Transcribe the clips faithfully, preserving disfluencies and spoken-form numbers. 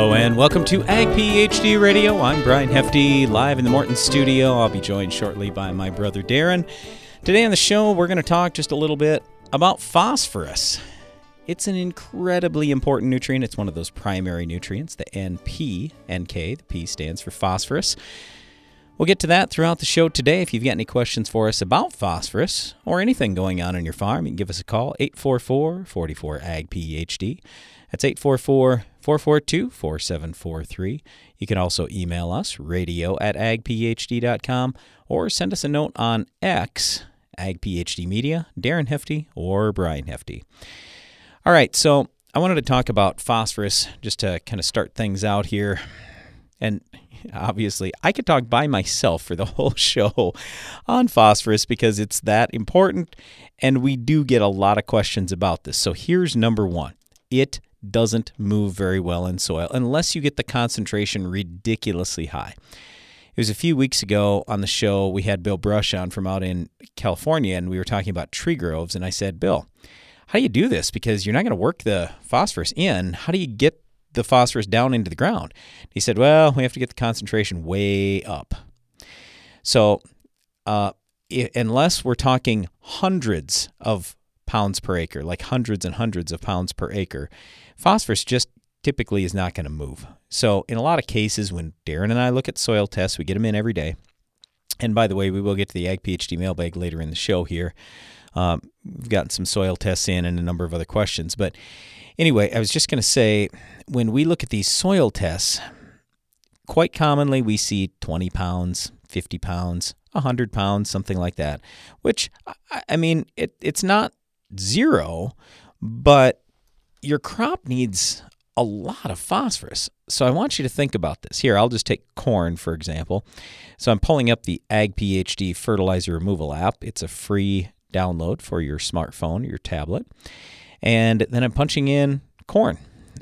Hello and welcome to Ag PhD Radio. I'm Brian Hefty, live in the Morton studio. I'll be joined shortly by my brother Darren. Today on the show, we're going to talk just a little bit about phosphorus. It's an incredibly important nutrient. It's one of those primary nutrients, the N P N K. The P stands for phosphorus. We'll get to that throughout the show today. If you've got any questions for us about phosphorus or anything going on in your farm, you can give us a call, eight four four, four four, A G, P H D. That's eight four four, four four two, four seven four three. You can also email us, radio at ag p h d dot com, or send us a note on X, AgPhD Media, Darren Hefty, or Brian Hefty. All right, so I wanted to talk about phosphorus just to kind of start things out here. And obviously, I could talk by myself for the whole show on phosphorus because it's that important, and we do get a lot of questions about this. So here's number one. It doesn't move very well in soil unless you get the concentration ridiculously high. It was a few weeks ago on the show, we had Bill Brush on from out in California, and we were talking about tree groves, and I said, Bill, how do you do this? Because you're not going to work the phosphorus in. How do you get the phosphorus down into the ground? He said, well, we have to get the concentration way up. So uh, it, unless we're talking hundreds of pounds per acre, like hundreds and hundreds of pounds per acre, phosphorus just typically is not going to move. So in a lot of cases, when Darren and I look at soil tests, we get them in every day. And by the way, we will get to the Ag PhD mailbag later in the show here. Um, we've gotten some soil tests in and a number of other questions. But anyway, I was just going to say, when we look at these soil tests, quite commonly we see twenty pounds, fifty pounds, one hundred pounds, something like that, which, I mean, it, it's not zero, but your crop needs a lot of phosphorus. So I want you to think about this. Here, I'll just take corn, for example. So I'm pulling up the Ag PhD Fertilizer Removal app. It's a free download for your smartphone, your tablet. And then I'm punching in corn.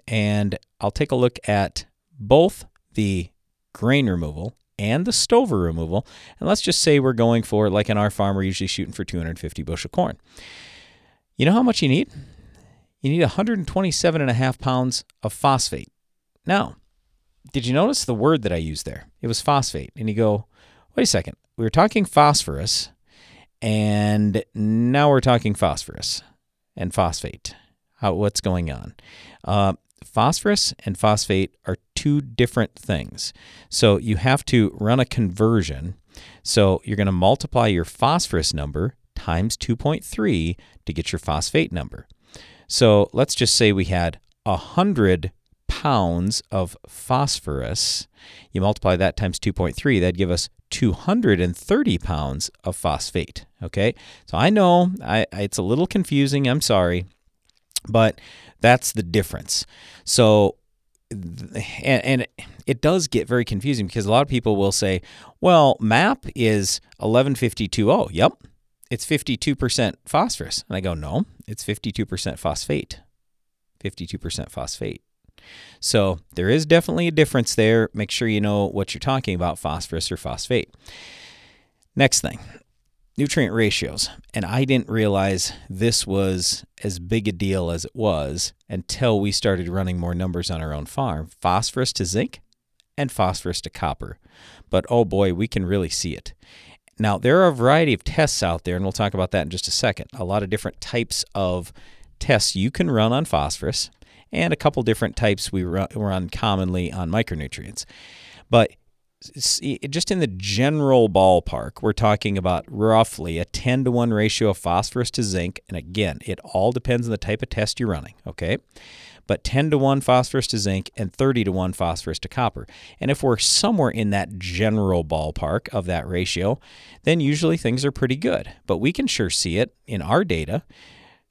And I'll take a look at both the grain removal and the stover removal. And let's just say we're going for, like on our farm, we're usually shooting for two hundred fifty bushel corn. You know how much you need? You need one hundred twenty-seven and a half pounds of phosphate. Now, did you notice the word that I used there? It was phosphate. And you go, wait a second, we were talking phosphorus, and now we're talking phosphorus and phosphate. How, what's going on? Uh, phosphorus and phosphate are two different things. So you have to run a conversion. So you're going to multiply your phosphorus number times two point three to get your phosphate number. So let's just say we had one hundred pounds of phosphorus. You multiply that times two point three, that'd give us two hundred thirty pounds of phosphate, okay? So I know I, it's a little confusing, I'm sorry, but that's the difference. So, and, and it does get very confusing because a lot of people will say, well, M A P is eleven fifty-two oh. Yep, it's fifty-two percent phosphorus. And I go, no, it's fifty-two percent phosphate, fifty-two percent phosphate. So there is definitely a difference there. Make sure you know what you're talking about, phosphorus or phosphate. Next thing, nutrient ratios. And I didn't realize this was as big a deal as it was until we started running more numbers on our own farm. Phosphorus to zinc and phosphorus to copper. But oh boy, we can really see it. Now, there are a variety of tests out there, and we'll talk about that in just a second. A lot of different types of tests you can run on phosphorus, and a couple different types we run commonly on micronutrients. But just in the general ballpark, we're talking about roughly a ten to one ratio of phosphorus to zinc. And again, it all depends on the type of test you're running, okay? But ten to one phosphorus to zinc and thirty to one phosphorus to copper. And if we're somewhere in that general ballpark of that ratio, then usually things are pretty good. But we can sure see it in our data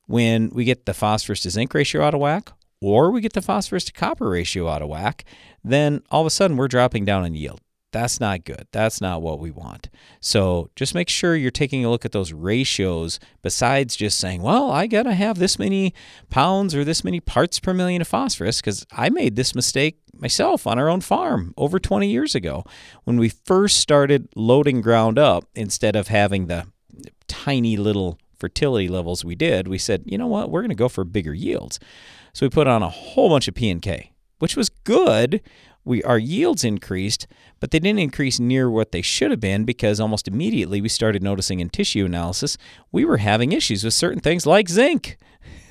when we get the phosphorus to zinc ratio out of whack, or we get the phosphorus to copper ratio out of whack, then all of a sudden we're dropping down in yield. That's not good. That's not what we want. So just make sure you're taking a look at those ratios besides just saying, well, I got to have this many pounds or this many parts per million of phosphorus, because I made this mistake myself on our own farm over twenty years ago when we first started loading ground up. Instead of having the tiny little fertility levels we did, we said, you know what, we're going to go for bigger yields. So we put on a whole bunch of P and K, which was good. We, our yields increased, but they didn't increase near what they should have been because almost immediately we started noticing in tissue analysis we were having issues with certain things like zinc.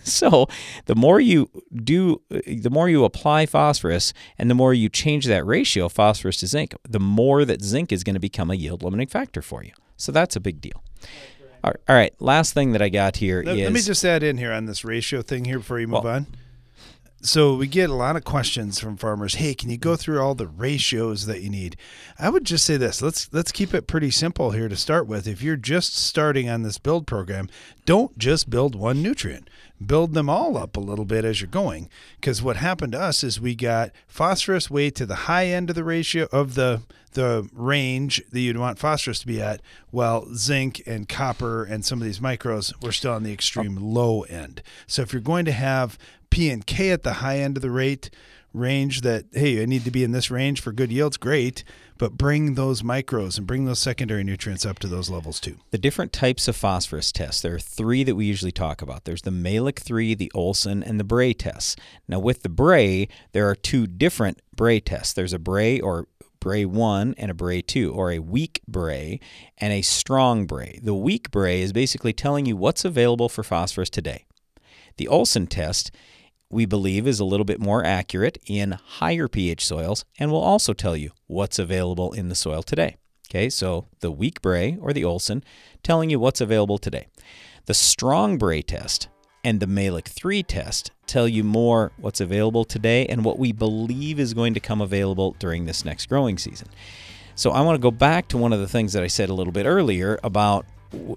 So the more you do, the more you apply phosphorus and the more you change that ratio, phosphorus to zinc, the more that zinc is going to become a yield limiting factor for you. So that's a big deal. All right, all right last thing that I got here let, is... Let me just add in here on this ratio thing here before you move well, on. So we get a lot of questions from farmers. Hey, can you go through all the ratios that you need? I would just say this. Let's let's keep it pretty simple here to start with. If you're just starting on this build program, don't just build one nutrient. Build them all up a little bit as you're going, because what happened to us is we got phosphorus way to the high end of the ratio of the the range that you'd want phosphorus to be at, while zinc and copper and some of these micros were still on the extreme low end. So if you're going to have P and K at the high end of the rate range, that hey, I need to be in this range for good yields, great, but bring those micros and bring those secondary nutrients up to those levels too. The different types of phosphorus tests, there are three that we usually talk about. There's the Mehlich three, the Olsen, and the Bray tests. Now with the Bray, there are two different Bray tests. There's a Bray or Bray one and a Bray two, or a weak Bray and a strong Bray. The weak Bray is basically telling you what's available for phosphorus today. The Olsen test, we believe, is a little bit more accurate in higher pH soils and will also tell you what's available in the soil today. Okay, so the weak Bray or the Olsen telling you what's available today. The strong Bray test and the Mehlich three test tell you more what's available today and what we believe is going to come available during this next growing season. So I want to go back to one of the things that I said a little bit earlier about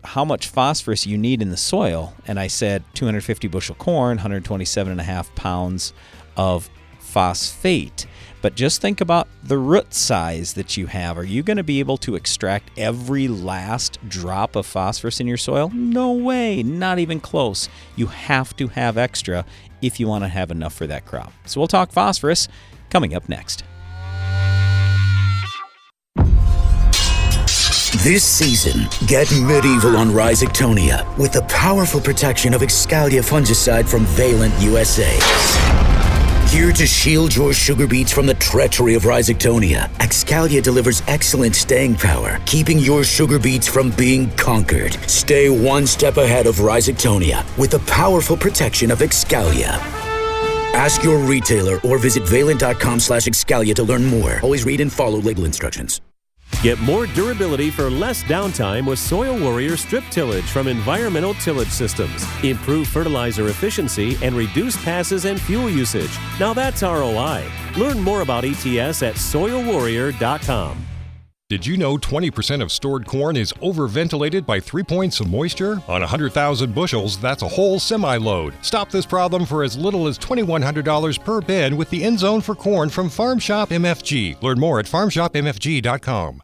how much phosphorus you need in the soil, and I said two hundred fifty bushel corn, one hundred twenty-seven and a half pounds of phosphate. But just think about the root size that you have. Are you going to be able to extract every last drop of phosphorus in your soil? No way, not even close. You have to have extra if you want to have enough for that crop. So we'll talk phosphorus coming up next. This season, get medieval on Rhizoctonia with the powerful protection of Excalia fungicide from Valent U S A. Here to shield your sugar beets from the treachery of Rhizoctonia, Excalia delivers excellent staying power, keeping your sugar beets from being conquered. Stay one step ahead of Rhizoctonia with the powerful protection of Excalia. Ask your retailer or visit valent.com slash Excalia to learn more. Always read and follow label instructions. Get more durability for less downtime with Soil Warrior Strip Tillage from Environmental Tillage Systems. Improve fertilizer efficiency and reduce passes and fuel usage. Now that's R O I. Learn more about E T S at soil warrior dot com. Did you know twenty percent of stored corn is overventilated by three points of moisture? On one hundred thousand bushels, that's a whole semi-load. Stop this problem for as little as two thousand one hundred dollars per bin with the End Zone for Corn from Farm Shop M F G. Learn more at farm shop m f g dot com.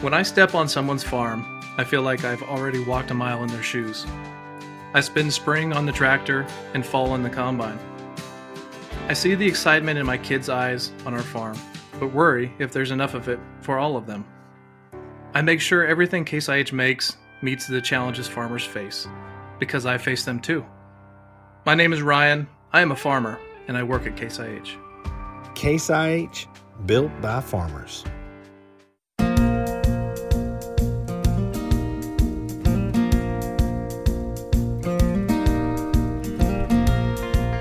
When I step on someone's farm, I feel like I've already walked a mile in their shoes. I spend spring on the tractor and fall on the combine. I see the excitement in my kids' eyes on our farm, but worry if there's enough of it for all of them. I make sure everything Case I H makes meets the challenges farmers face, because I face them too. My name is Ryan, I am a farmer, and I work at Case I H. Case I H, built by farmers.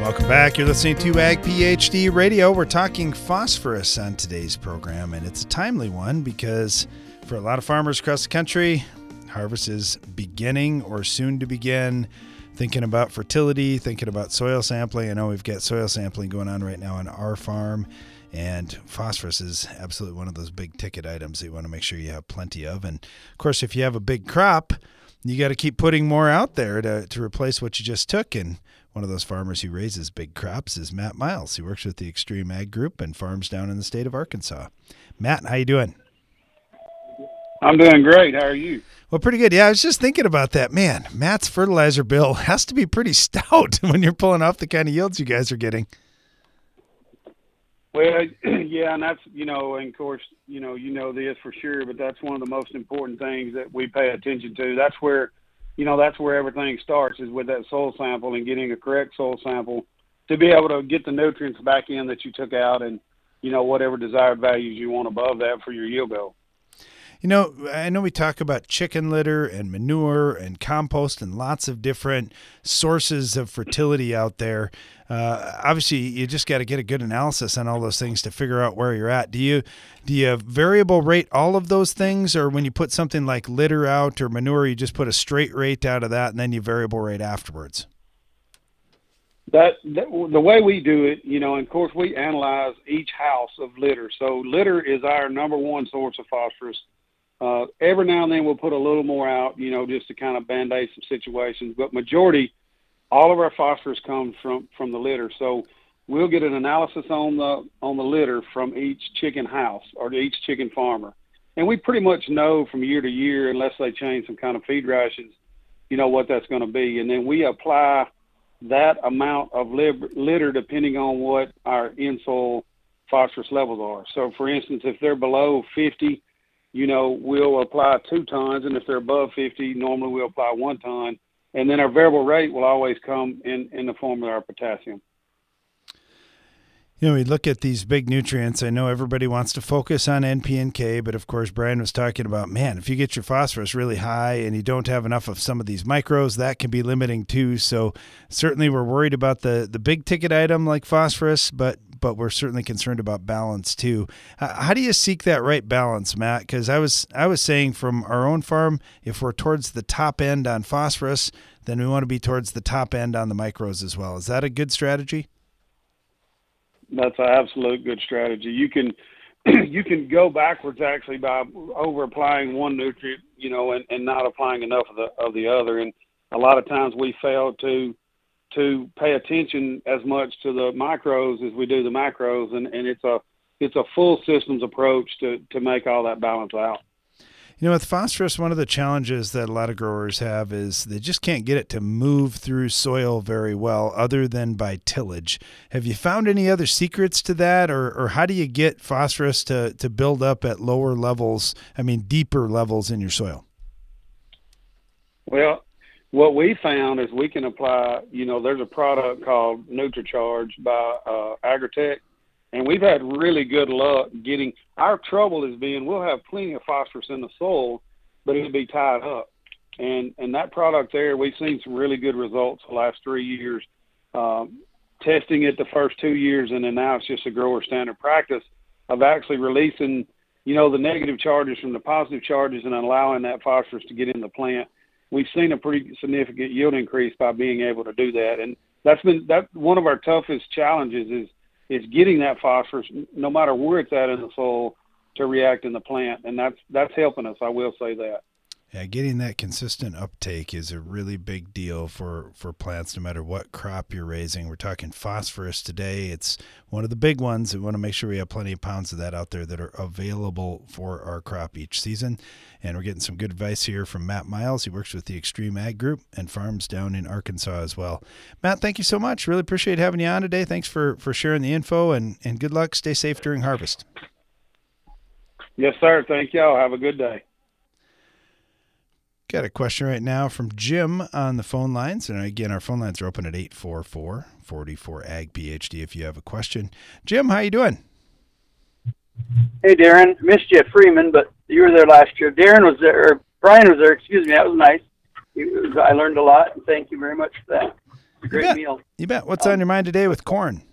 Welcome back. You're listening to Ag PhD Radio. We're talking phosphorus on today's program, and it's a timely one because for a lot of farmers across the country, harvest is beginning or soon to begin. Thinking about fertility, thinking about soil sampling. I know we've got soil sampling going on right now on our farm, And phosphorus is absolutely one of those big ticket items that you want to make sure you have plenty of. And of course, if you have a big crop, you got to keep putting more out there to, to replace what you just took. And one of those farmers who raises big crops is Matt Miles. He works with the Extreme Ag Group and farms down in the state of Arkansas. Matt, how you doing? I'm doing great. How are you? Well, pretty good. Yeah, I was just thinking about that. Man, Matt's fertilizer bill has to be pretty stout when you're pulling off the kind of yields you guys are getting. Well, yeah, and that's, you know, and of course, you know, you know this for sure, but that's one of the most important things that we pay attention to. That's where, you know, that's where everything starts, is with that soil sample and getting a correct soil sample to be able to get the nutrients back in that you took out and, you know, whatever desired values you want above that for your yield goal. You know, I know we talk about chicken litter and manure and compost and lots of different sources of fertility out there. Uh, obviously, you just got to get a good analysis on all those things to figure out where you're at. Do you do you variable rate all of those things, or when you put something like litter out or manure, you just put a straight rate out of that and then you variable rate afterwards? That, that the way we do it, you know, and of course we analyze each house of litter. So litter is our number one source of phosphorus. Uh, every now and then we'll put a little more out, you know, just to kind of band-aid some situations. But majority, all of our phosphorus comes from, from the litter. So we'll get an analysis on the on the litter from each chicken house or each chicken farmer. And we pretty much know from year to year, unless they change some kind of feed rations, you know, what that's going to be. And then we apply that amount of lib- litter depending on what our in-soil phosphorus levels are. So, for instance, if they're below fifty, you know, we'll apply two tons, and if they're above fifty, normally we'll apply one ton. And then our variable rate will always come in, in the form of our potassium. You know, we look at these big nutrients. I know everybody wants to focus on N, P, and K, but of course, Brian was talking about, man, if you get your phosphorus really high and you don't have enough of some of these micros, that can be limiting too. So certainly we're worried about the, the big ticket item like phosphorus, but but we're certainly concerned about balance too. How do you seek that right balance, Matt? Because I was I was saying from our own farm, if we're towards the top end on phosphorus, then we want to be towards the top end on the micros as well. Is that a good strategy? That's an absolute good strategy. You can you can go backwards actually by over applying one nutrient, you know, and, and not applying enough of the of the other. And a lot of times we fail to to pay attention as much to the micros as we do the macros, and, and it's a it's a full systems approach to, to make all that balance out. You know, with phosphorus, one of the challenges that a lot of growers have is they just can't get it to move through soil very well other than by tillage. Have you found any other secrets to that, or, or how do you get phosphorus to, to build up at lower levels, I mean deeper levels in your soil? Well, what we found is we can apply, you know, there's a product called NutriCharge by uh, Agritech. And we've had really good luck getting – our trouble is being we'll have plenty of phosphorus in the soil, but it'll be tied up. And and that product there, we've seen some really good results the last three years. Um, testing it the first two years, and then now it's just a grower standard practice of actually releasing, you know, the negative charges from the positive charges and allowing that phosphorus to get in the plant. We've seen a pretty significant yield increase by being able to do that. And that's been that one of our toughest challenges is – is getting that phosphorus, no matter where it's at in the soil, to react in the plant. And that's that's helping us, I will say that. Yeah, getting that consistent uptake is a really big deal for, for plants, no matter what crop you're raising. We're talking phosphorus today. It's one of the big ones. We want to make sure we have plenty of pounds of that out there that are available for our crop each season. And we're getting some good advice here from Matt Miles. He works with the Extreme Ag Group and farms down in Arkansas as well. Matt, thank you so much. Really appreciate having you on today. Thanks for, for sharing the info, and, and good luck. Stay safe during harvest. Yes, sir. Thank y'all. Have a good day. Got a question right now from Jim on the phone lines. And again, our phone lines are open at eight four four, four four A G P H D if you have a question. Jim, how you doing? Hey, Darren. Missed you at Freeman, but you were there last year. Darren was there, or Brian was there, excuse me. That was nice. Was, I learned a lot, and thank you very much for that. Great you meal. You bet. What's um, on your mind today with corn?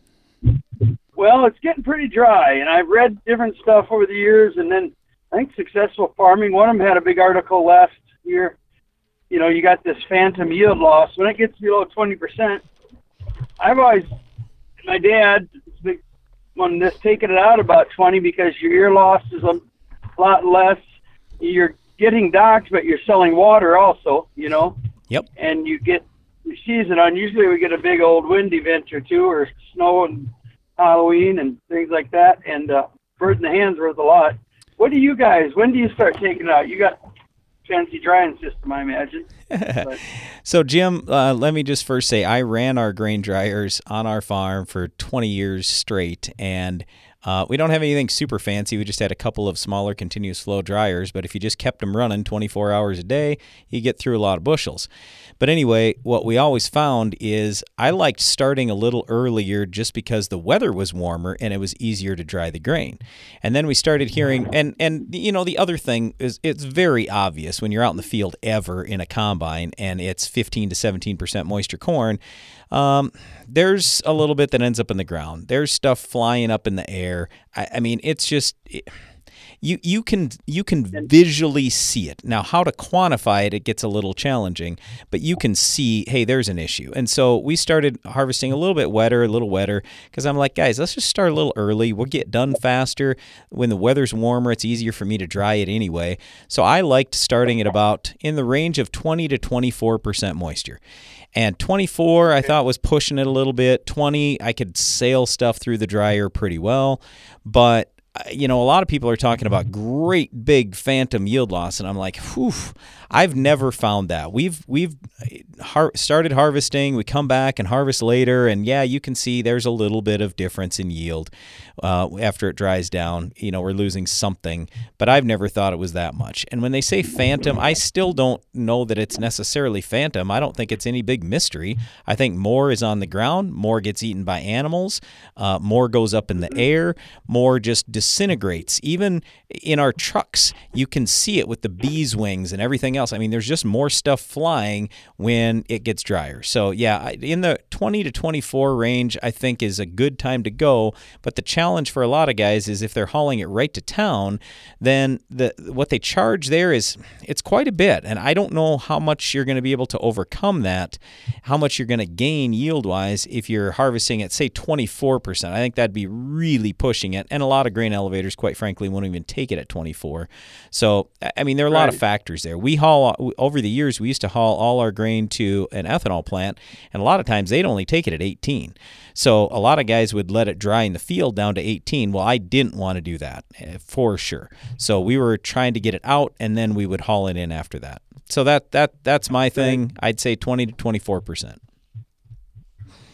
Well, it's getting pretty dry, and I've read different stuff over the years, and then I think Successful Farming, one of them had a big article last year, you know, you got this phantom yield loss. When it gets below twenty percent, I've always, my dad, on this, taking it out about twenty because your ear loss is a lot less. You're getting docks, but you're selling water also, you know. Yep. And you get the season on. Usually we get a big old wind event or two, or snow and Halloween and things like that. And uh, bird in the hand's worth a lot. What do you guys, when do you start taking it out? You got fancy drying system, I imagine. So, Jim, uh, let me just first say I ran our grain dryers on our farm for twenty years straight, and uh, we don't have anything super fancy. We just had a couple of smaller continuous flow dryers, but if you just kept them running twenty-four hours a day, you get through a lot of bushels. But anyway, what we always found is I liked starting a little earlier just because the weather was warmer and it was easier to dry the grain. And then we started hearing, and, and you know, the other thing is it's very obvious when you're out in the field ever in a combine and it's fifteen to seventeen percent moisture corn, um, there's a little bit that ends up in the ground. There's stuff flying up in the air. I, I mean, it's just it, you you can you can visually see it. Now, how to quantify it, it gets a little challenging, but you can see, hey, there's an issue. And so we started harvesting a little bit wetter, a little wetter, because I'm like, guys, let's just start a little early. We'll get done faster. When the weather's warmer, it's easier for me to dry it anyway. So I liked starting at about in the range of twenty to twenty-four percent moisture. And twenty-four, I thought, was pushing it a little bit. twenty, I could sail stuff through the dryer pretty well. But, you know, a lot of people are talking about great big phantom yield loss, and I'm like, whew, I've never found that. We've we've har- started harvesting. We come back and harvest later, and, yeah, you can see there's a little bit of difference in yield uh, after it dries down. You know, we're losing something, but I've never thought it was that much. And when they say phantom, I still don't know that it's necessarily phantom. I don't think it's any big mystery. I think more is on the ground. More gets eaten by animals. Uh, more goes up in the air. More just disintegrates. Even in our trucks, you can see it with the bees' wings and everything else. I mean, there's just more stuff flying when it gets drier. So yeah, in the twenty to twenty-four range, I think is a good time to go. But the challenge for a lot of guys is if they're hauling it right to town, then the what they charge there is it's quite a bit. And I don't know how much you're going to be able to overcome that, how much you're going to gain yield-wise if you're harvesting at, say, twenty-four percent. I think that'd be really pushing it. And a lot of grain elevators, quite frankly, won't even take it at twenty-four. So, I mean, there are a lot right. of factors there. We haul, over the years, we used to haul all our grain to an ethanol plant, and a lot of times they'd only take it at eighteen. So a lot of guys would let it dry in the field down to eighteen. Well, I didn't want to do that for sure. So we were trying to get it out, and then we would haul it in after that. So that that that's my thing. I'd say twenty to twenty-four percent.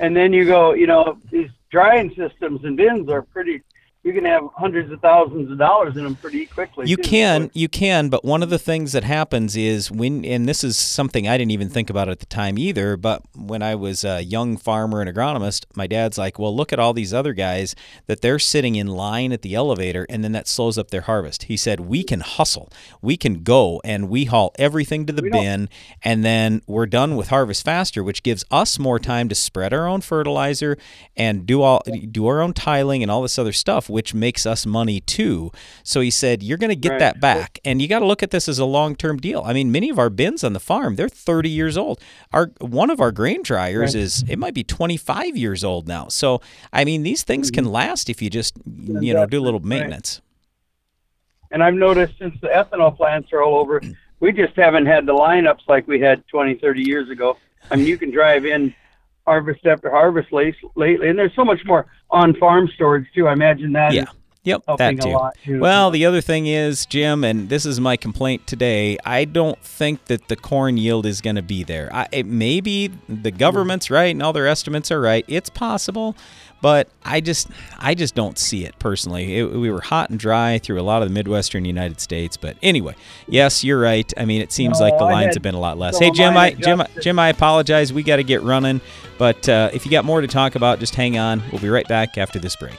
And then you go, you know, these drying systems and bins are pretty... You can have hundreds of thousands of dollars in them pretty quickly. You too. can, you can, but one of the things that happens is when, and this is something I didn't even think about at the time either, but when I was a young farmer and agronomist, my dad's like, well, look at all these other guys that they're sitting in line at the elevator, and then that slows up their harvest. He said, we can hustle. We can go, and we haul everything to the we bin, don't. and then we're done with harvest faster, which gives us more time to spread our own fertilizer and do all do our own tiling and all this other stuff, which makes us money too. So he said, you're going to get right. that back. And you got to look at this as a long-term deal. I mean, many of our bins on the farm, they're thirty years old. Our One of our grain dryers right. is, it might be twenty-five years old now. So, I mean, these things can last if you just, you know, do a little maintenance. And I've noticed since the ethanol plants are all over, we just haven't had the lineups like we had twenty, thirty years ago. I mean, you can drive in harvest after harvest lately, and there's so much more on-farm storage too. I imagine that yeah. is yep, helping that too. a lot too. Well, the other thing is, Jim, and this is my complaint today, I don't think that the corn yield is going to be there. I, it may be the government's right and all their estimates are right. It's possible. But I just I just don't see it personally. It, we were hot and dry through a lot of the Midwestern United States. But anyway, yes, you're right. I mean, it seems no, like the I lines have been a lot less. Hey, Jim, I, Jim, Jim, I apologize. We got to get running. But uh, if you got more to talk about, just hang on. We'll be right back after this break.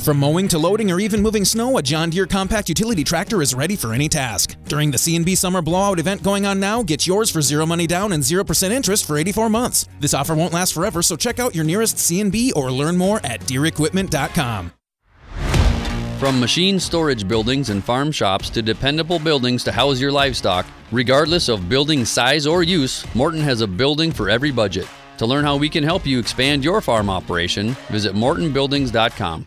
From mowing to loading or even moving snow, a John Deere compact utility tractor is ready for any task. During the C and B Summer Blowout event going on now, get yours for zero money down and zero percent interest for eighty-four months. This offer won't last forever, so check out your nearest C and B or learn more at deere equipment dot com. From machine storage buildings and farm shops to dependable buildings to house your livestock, regardless of building size or use, Morton has a building for every budget. To learn how we can help you expand your farm operation, visit morton buildings dot com.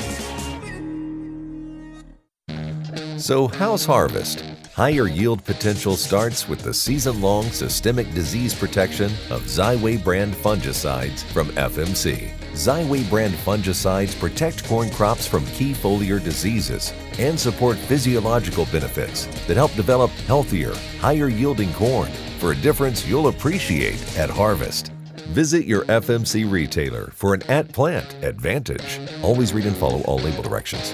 So how's harvest? Higher yield potential starts with the season-long systemic disease protection of Xyway brand fungicides from F M C. Xyway brand fungicides protect corn crops from key foliar diseases and support physiological benefits that help develop healthier, higher-yielding corn for a difference you'll appreciate at harvest. Visit your F M C retailer for an at-plant advantage. Always read and follow all label directions.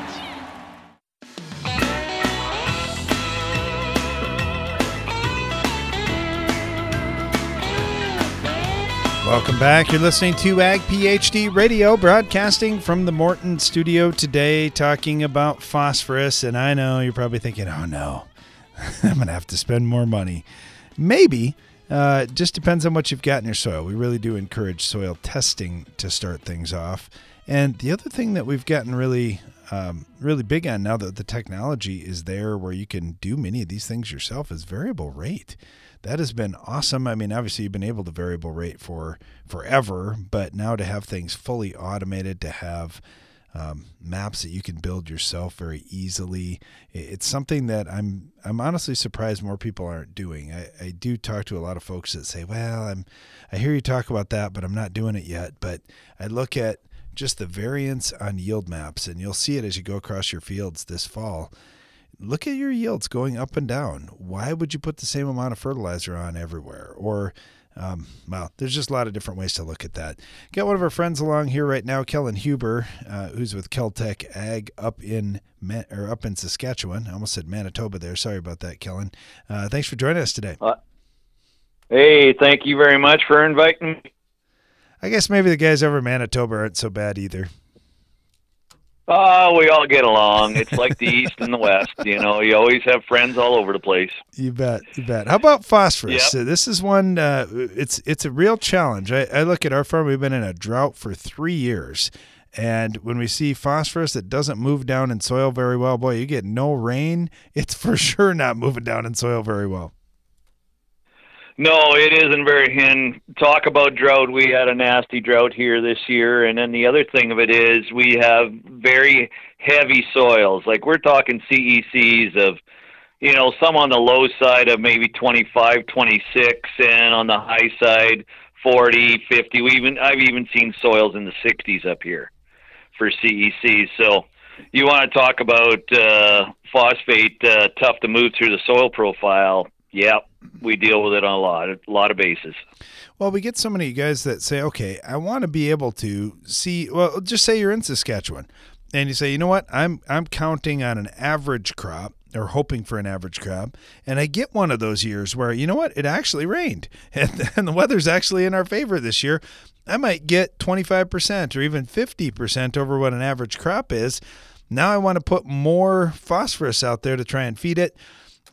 Welcome back. You're listening to Ag PhD Radio, broadcasting from the Morton studio today, talking about phosphorus. And I know you're probably thinking, oh no, I'm going to have to spend more money. Maybe. Uh, it just depends on what you've got in your soil. We really do encourage soil testing to start things off. And the other thing that we've gotten really, um, really big on now that the technology is there where you can do many of these things yourself is variable rate. That has been awesome. I mean, obviously, you've been able to variable rate for forever, but now to have things fully automated, to have um, maps that you can build yourself very easily, it's something that I'm I'm honestly surprised more people aren't doing. I, I do talk to a lot of folks that say, well, I'm I hear you talk about that, but I'm not doing it yet. But I look at just the variance on yield maps, and you'll see it as you go across your fields this fall. Look at your yields going up and down. Why would you put the same amount of fertilizer on everywhere? Or, um, well, there's just a lot of different ways to look at that. Got one of our friends along here right now, Kellen Huber, uh, who's with Keltec Ag up in Man- or up in Saskatchewan. I almost said Manitoba there. Sorry about that, Kellen. Uh, thanks for joining us today. Uh, hey, thank you very much for inviting me. I guess maybe the guys over in Manitoba aren't so bad either. Oh, we all get along. It's like the East and the West. You know, you always have friends all over the place. You bet. You bet. How about phosphorus? Yep. So this is one, uh, it's it's a real challenge. I, I look at our farm, we've been in a drought for three years. And when we see phosphorus that doesn't move down in soil very well, boy, you get no rain. It's for sure not moving down in soil very well. No, it isn't very hin. Talk about drought. We had a nasty drought here this year. And then the other thing of it is we have very heavy soils. Like we're talking C E Cs of, you know, some on the low side of maybe twenty-five, twenty-six, and on the high side, forty, fifty. We even, I've even seen soils in the sixties up here for C E Cs. So you want to talk about uh, phosphate, uh, tough to move through the soil profile. Yeah, we deal with it on a lot, a lot of bases. Well, we get so many guys that say, okay, I want to be able to see, well, just say you're in Saskatchewan, and you say, you know what, I'm I'm counting on an average crop or hoping for an average crop, and I get one of those years where, you know what, it actually rained, and, and the weather's actually in our favor this year. I might get twenty-five percent or even fifty percent over what an average crop is. Now I want to put more phosphorus out there to try and feed it.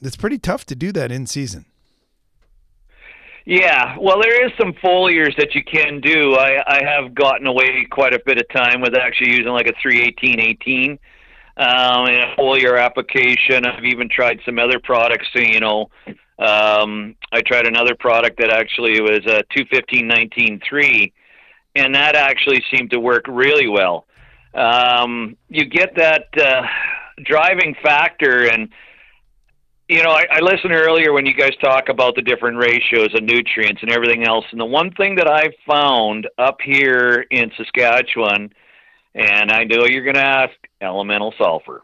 It's pretty tough to do that in season. Yeah, well, there is some foliars that you can do. I, I have gotten away quite a bit of time with actually using like a three eighteen eighteen um, in a foliar application. I've even tried some other products. So, you know, um, I tried another product that actually was a two fifteen nineteen three, and that actually seemed to work really well. Um, you get that uh, driving factor, and you know, I, I listened earlier when you guys talk about the different ratios of nutrients and everything else, and the one thing that I've found up here in Saskatchewan, and I know you're going to ask, elemental sulfur.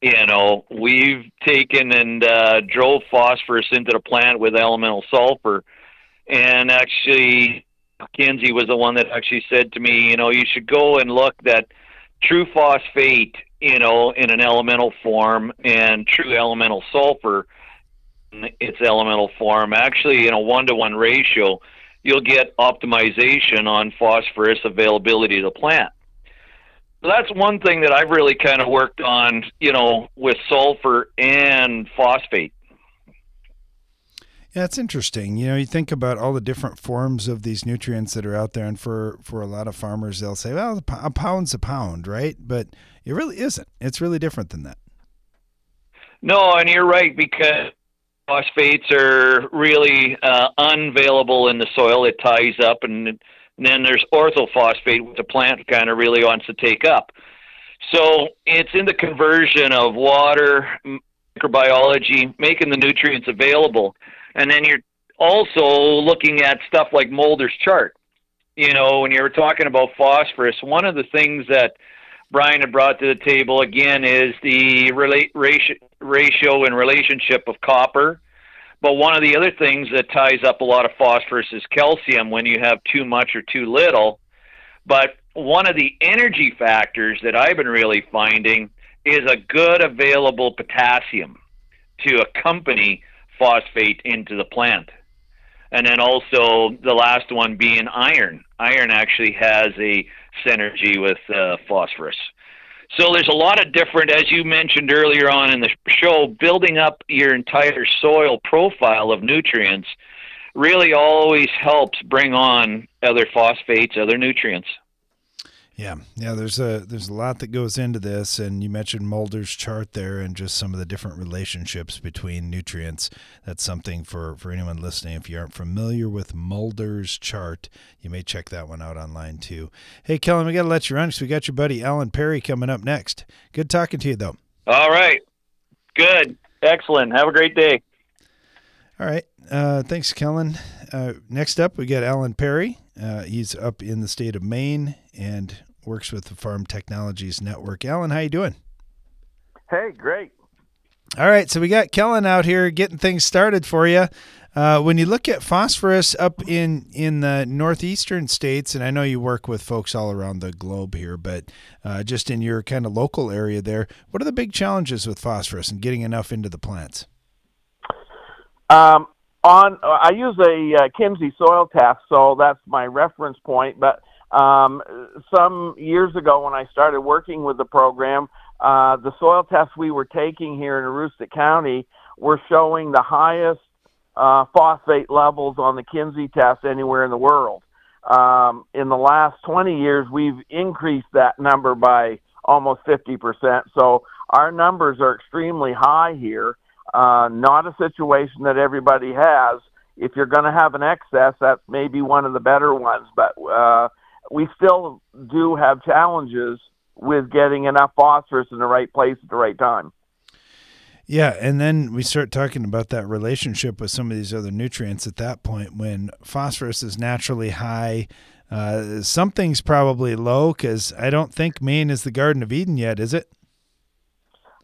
You know, we've taken and uh, drove phosphorus into the plant with elemental sulfur, and actually Kinsey was the one that actually said to me, you know, you should go and look that true phosphate, you know, in an elemental form, and true elemental sulfur in its elemental form, actually in a one-to-one ratio, you'll get optimization on phosphorus availability to the plant. So that's one thing that I've really kind of worked on, you know, with sulfur and phosphate. Yeah, it's interesting. You know, you think about all the different forms of these nutrients that are out there, and for, for a lot of farmers, they'll say, well, a pound's a pound, right? But it really isn't. It's really different than that. No, and you're right, because phosphates are really uh, unavailable in the soil. It ties up, and, and then there's orthophosphate, which the plant kind of really wants to take up. So it's in the conversion of water, microbiology, making the nutrients available. And then you're also looking at stuff like Mulder's chart. You know, when you were talking about phosphorus, one of the things that Brian had brought to the table, again, is the rela- ratio, ratio and relationship of copper. But one of the other things that ties up a lot of phosphorus is calcium when you have too much or too little. But one of the energy factors that I've been really finding is a good available potassium to accompany phosphate into the plant. And then also the last one being iron. Iron actually has a synergy with uh, phosphorus. So there's a lot of different, as you mentioned earlier on in the show, building up your entire soil profile of nutrients really always helps bring on other phosphates, other nutrients. Yeah, yeah. There's a there's a lot that goes into this, and you mentioned Mulder's chart there, and just some of the different relationships between nutrients. That's something for, for anyone listening. If you aren't familiar with Mulder's chart, you may check that one out online too. Hey, Kellen, we got to let you run because we got your buddy Alan Perry coming up next. Good talking to you, though. All right. Good. Excellent. Have a great day. All right. Uh, thanks, Kellen. Uh, next up, we got Alan Perry. Uh, he's up in the state of Maine and works with the Farm Technologies Network. Alan, how you doing? Hey, great. All right, so we got Kellen out here getting things started for you. Uh, when you look at phosphorus up in, in the northeastern states, and I know you work with folks all around the globe here, but uh, just in your kind of local area there, what are the big challenges with phosphorus and getting enough into the plants? Um. On, I use a uh, Kinsey soil test, so that's my reference point. But um, some years ago when I started working with the program, uh, the soil tests we were taking here in Aroostook County were showing the highest uh, phosphate levels on the Kinsey test anywhere in the world. Um, in the last twenty years, we've increased that number by almost fifty percent. So our numbers are extremely high here. Uh, not a situation that everybody has. If you're going to have an excess, that's maybe one of the better ones. But uh, we still do have challenges with getting enough phosphorus in the right place at the right time. Yeah, and then we start talking about that relationship with some of these other nutrients at that point when phosphorus is naturally high. Uh, something's probably low because I don't think Maine is the Garden of Eden yet, is it?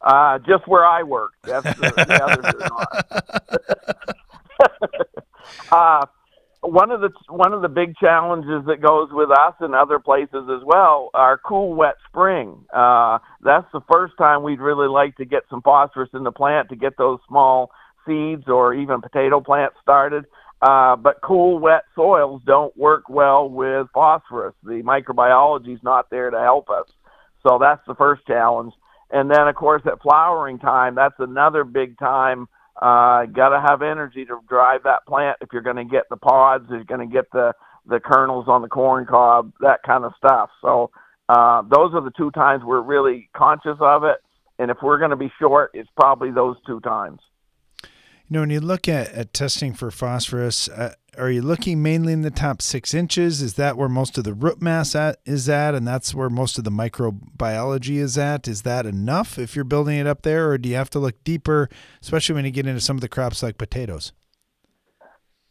Uh, just where I work. That's the, the others are not. uh, one of the one of the big challenges that goes with us and other places as well are cool, wet spring. Uh, that's the first time we'd really like to get some phosphorus in the plant to get those small seeds or even potato plants started. Uh, but cool, wet soils don't work well with phosphorus. The microbiology is not there to help us. So that's the first challenge. And then, of course, at flowering time, that's another big time. Uh, got to have energy to drive that plant if you're going to get the pods, if you're going to get the, the kernels on the corn cob, that kind of stuff. So uh, those are the two times we're really conscious of it. And if we're going to be short, it's probably those two times. You know, when you look at, at testing for phosphorus, uh, are you looking mainly in the top six inches? Is that where most of the root mass at, is at, and that's where most of the microbiology is at? Is that enough if you're building it up there, or do you have to look deeper, especially when you get into some of the crops like potatoes?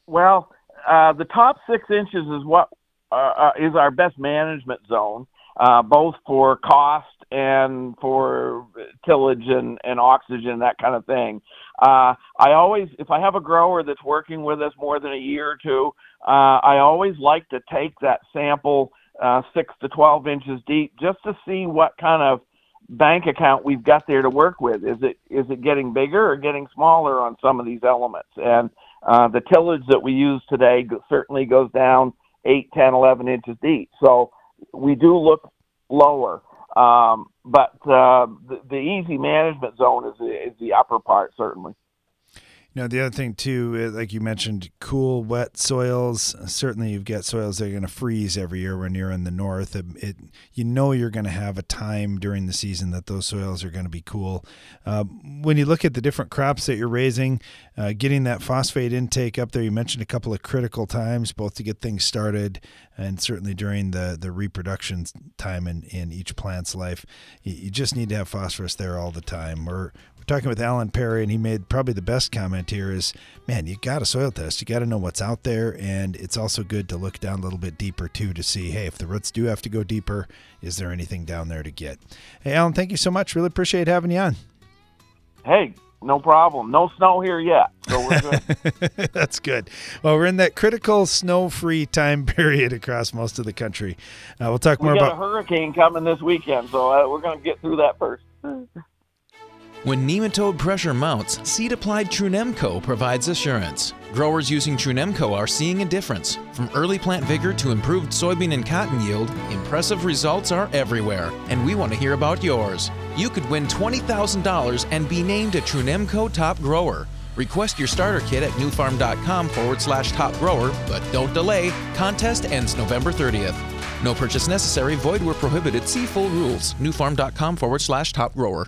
Well, uh, the top six inches is what uh, is our best management zone, uh, both for cost and for tillage and, and oxygen, that kind of thing. Uh, I always, if I have a grower that's working with us more than a year or two, uh, I always like to take that sample uh, six to twelve inches deep just to see what kind of bank account we've got there to work with. Is it is it getting bigger or getting smaller on some of these elements? And uh, the tillage that we use today certainly goes down eight, ten, eleven inches deep. So we do look lower. Um, but uh, the, the easy management zone is the, is the upper part, certainly. You know, the other thing, too, like you mentioned, cool, wet soils. Certainly you've got soils that are going to freeze every year when you're in the north. It, it, you know you're going to have a time during the season that those soils are going to be cool. Uh, when you look at the different crops that you're raising, uh, getting that phosphate intake up there, you mentioned a couple of critical times, both to get things started and certainly during the, the reproduction time in, in each plant's life. You, you just need to have phosphorus there all the time. Or talking with Alan Perry, and he made probably the best comment here is, man, you got a soil test. You got to know what's out there, and it's also good to look down a little bit deeper, too, to see, hey, if the roots do have to go deeper, is there anything down there to get? Hey, Alan, thank you so much. Really appreciate having you on. Hey, no problem. No snow here yet, so we're good. That's good. Well, we're in that critical snow-free time period across most of the country. Uh, we'll talk we more about... We got a hurricane coming this weekend, so uh, we're going to get through that first. When nematode pressure mounts, seed-applied Trunemco provides assurance. Growers using Trunemco are seeing a difference. From early plant vigor to improved soybean and cotton yield, impressive results are everywhere, and we want to hear about yours. You could win twenty thousand dollars and be named a Trunemco top grower. Request your starter kit at newfarm.com forward slash top grower, but don't delay. Contest ends November thirtieth. No purchase necessary, void where prohibited. See full rules. newfarm.com forward slash top grower.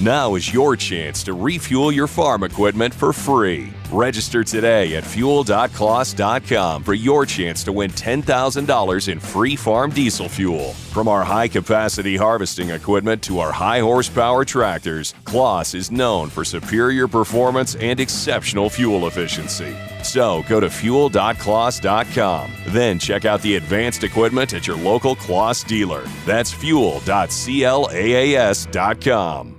Now is your chance to refuel your farm equipment for free. Register today at fuel dot claas dot com for your chance to win ten thousand dollars in free farm diesel fuel. From our high-capacity harvesting equipment to our high-horsepower tractors, Claas is known for superior performance and exceptional fuel efficiency. So go to fuel dot claas dot com, then check out the advanced equipment at your local Claas dealer. That's fuel dot claas dot com.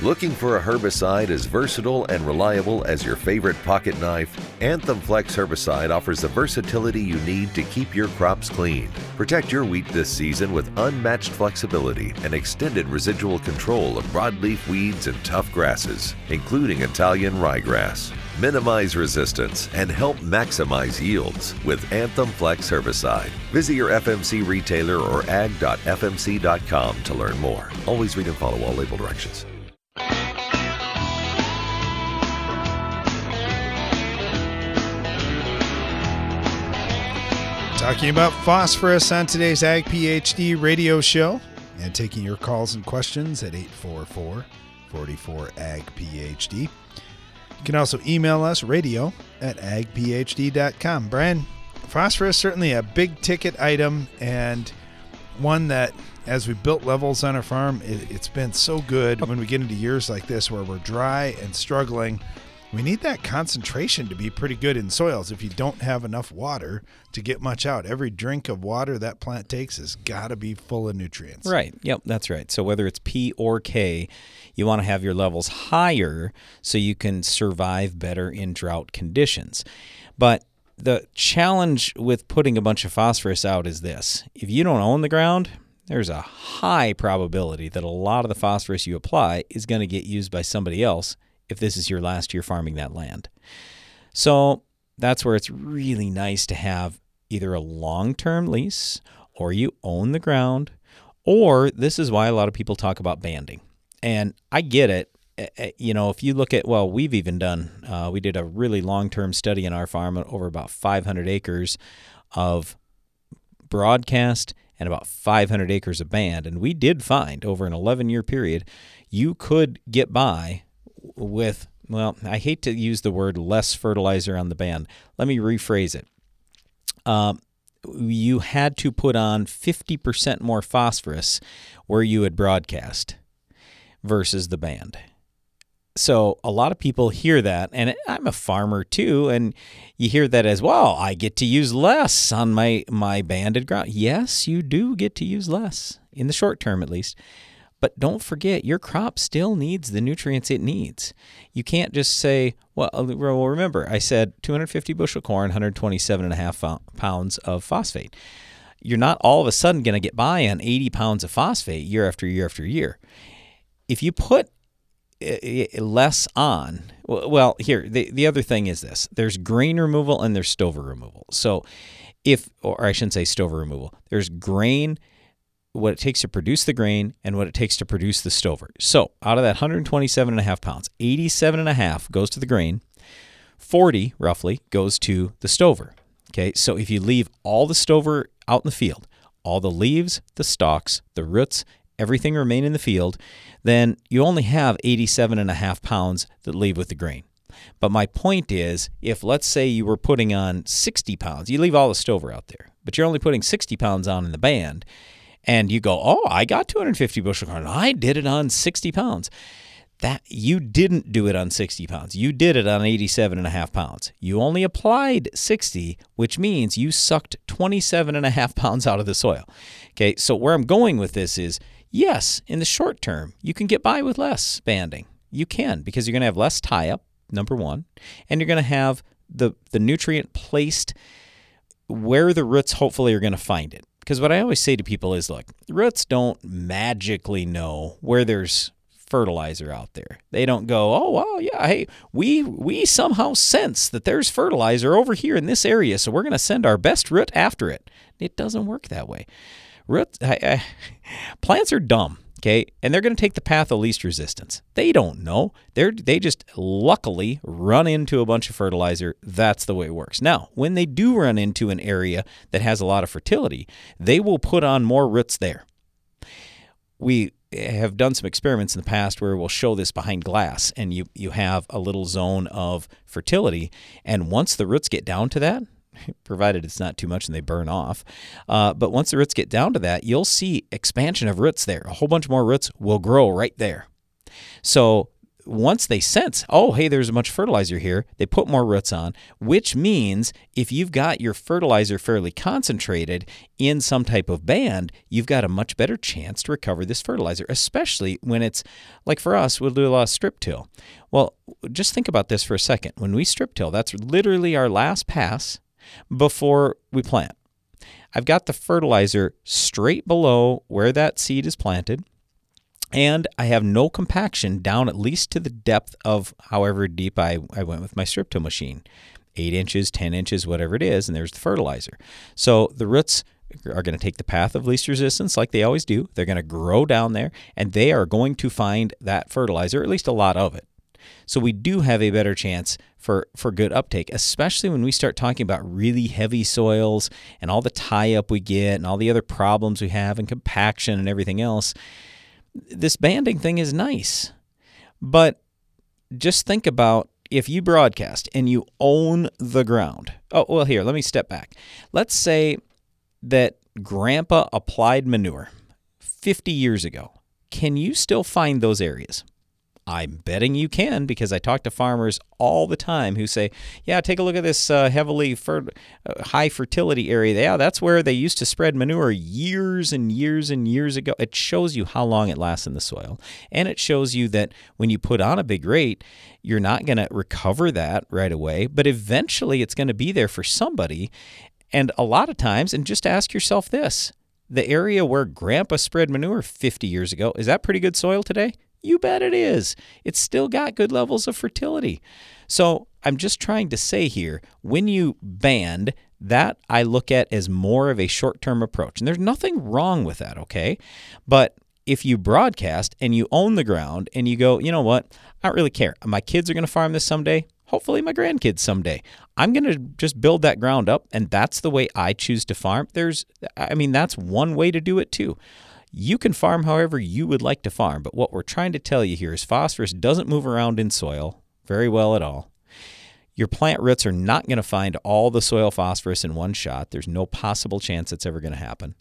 Looking for a herbicide as versatile and reliable as your favorite pocket knife? Anthem Flex herbicide offers the versatility you need to keep your crops clean. Protect your wheat this season with unmatched flexibility and extended residual control of broadleaf weeds and tough grasses, including Italian ryegrass. Minimize resistance and help maximize yields with Anthem Flex herbicide. Visit your F M C retailer or ag dot f m c dot com to learn more. Always read and follow all label directions. Talking about phosphorus on today's Ag PhD radio show and taking your calls and questions at eight four four, four four, A G P H D. You can also email us radio at ag p h d dot com. Brian, phosphorus certainly a big ticket item and one that, as we built levels on our farm, it, it's been so good when we get into years like this where we're dry and struggling. We need that concentration to be pretty good in soils. If you don't have enough water to get much out, every drink of water that plant takes has got to be full of nutrients. Right. Yep, that's right. So whether it's P or K, you want to have your levels higher so you can survive better in drought conditions. But the challenge with putting a bunch of phosphorus out is this. If you don't own the ground, there's a high probability that a lot of the phosphorus you apply is going to get used by somebody else if this is your last year farming that land. So that's where it's really nice to have either a long-term lease or you own the ground, or this is why a lot of people talk about banding. And I get it. You know, if you look at, well, we've even done, uh, we did a really long-term study in our farm over about five hundred acres of broadcast and about five hundred acres of band. And we did find over an eleven-year period, you could get by with, well, I hate to use the word less fertilizer on the band. Let me rephrase it. Um, you had to put on fifty percent more phosphorus where you had broadcast versus the band. So a lot of people hear that, and I'm a farmer too, and you hear that as, well, I get to use less on my, my banded ground. Yes, you do get to use less, in the short term at least. But don't forget, your crop still needs the nutrients it needs. You can't just say, well, remember, I said two hundred fifty bushel corn, one hundred twenty-seven and a half pounds of phosphate. You're not all of a sudden going to get by on eighty pounds of phosphate year after year after year. If you put less on, well, here, the, the other thing is this. There's grain removal and there's stover removal. So if, or I shouldn't say stover removal, there's grain, what it takes to produce the grain and what it takes to produce the stover. So out of that one hundred twenty-seven and a half pounds, eighty-seven and a half goes to the grain, forty roughly goes to the stover. Okay. So if you leave all the stover out in the field, all the leaves, the stalks, the roots, everything remain in the field, then you only have eighty-seven and a half pounds that leave with the grain. But my point is, if let's say you were putting on sixty pounds, you leave all the stover out there, but you're only putting sixty pounds on in the band, and you go, oh, I got two hundred fifty bushel corn. I did it on sixty pounds. That you didn't do it on sixty pounds. You did it on eighty-seven and a half pounds. You only applied sixty, which means you sucked twenty-seven and a half pounds out of the soil. Okay, so where I'm going with this is, yes, in the short term, you can get by with less banding. You can, because you're going to have less tie-up, number one, and you're going to have the, the nutrient placed where the roots hopefully are going to find it. Because what I always say to people is, look, roots don't magically know where there's fertilizer out there. They don't go, oh, well, yeah, hey, we we somehow sense that there's fertilizer over here in this area, so we're going to send our best root after it. It doesn't work that way. Roots, I, I, plants are dumb, okay, and they're going to take the path of least resistance. They don't know. They're, they just luckily run into a bunch of fertilizer. That's the way it works. Now, when they do run into an area that has a lot of fertility, they will put on more roots there. We have done some experiments in the past where we'll show this behind glass, and you, you have a little zone of fertility, and once the roots get down to that, provided it's not too much and they burn off. Uh, but once the roots get down to that, you'll see expansion of roots there. A whole bunch more roots will grow right there. So once they sense, oh, hey, there's a bunch of fertilizer here, they put more roots on, which means if you've got your fertilizer fairly concentrated in some type of band, you've got a much better chance to recover this fertilizer, especially when it's, like for us, we'll do a lot of strip till. Well, just think about this for a second. When we strip till, that's literally our last pass before we plant. I've got the fertilizer straight below where that seed is planted, and I have no compaction down at least to the depth of however deep I, I went with my strip till machine, eight inches, ten inches, whatever it is, and there's the fertilizer. So the roots are going to take the path of least resistance like they always do. They're going to grow down there, and they are going to find that fertilizer, or at least a lot of it. So we do have a better chance for, for good uptake, especially when we start talking about really heavy soils and all the tie-up we get and all the other problems we have and compaction and everything else. This banding thing is nice, but just think about if you broadcast and you own the ground. Oh, well, here, let me step back. Let's say that Grandpa applied manure fifty years ago. Can you still find those areas? I'm betting you can, because I talk to farmers all the time who say, yeah, take a look at this uh, heavily fer- uh, high fertility area. Yeah, that's where they used to spread manure years and years and years ago. It shows you how long it lasts in the soil, and it shows you that when you put on a big rate, you're not going to recover that right away, but eventually it's going to be there for somebody. And a lot of times, and just ask yourself this, the area where Grandpa spread manure fifty years ago, is that pretty good soil today? You bet it is. It's still got good levels of fertility. So I'm just trying to say here, when you band, that I look at as more of a short-term approach. And there's nothing wrong with that, okay? But if you broadcast and you own the ground and you go, you know what, I don't really care. My kids are going to farm this someday. Hopefully my grandkids someday. I'm going to just build that ground up, and that's the way I choose to farm. There's, I mean, that's one way to do it too. You can farm however you would like to farm, but what we're trying to tell you here is phosphorus doesn't move around in soil very well at all. Your plant roots are not going to find all the soil phosphorus in one shot. There's no possible chance it's ever going to happen.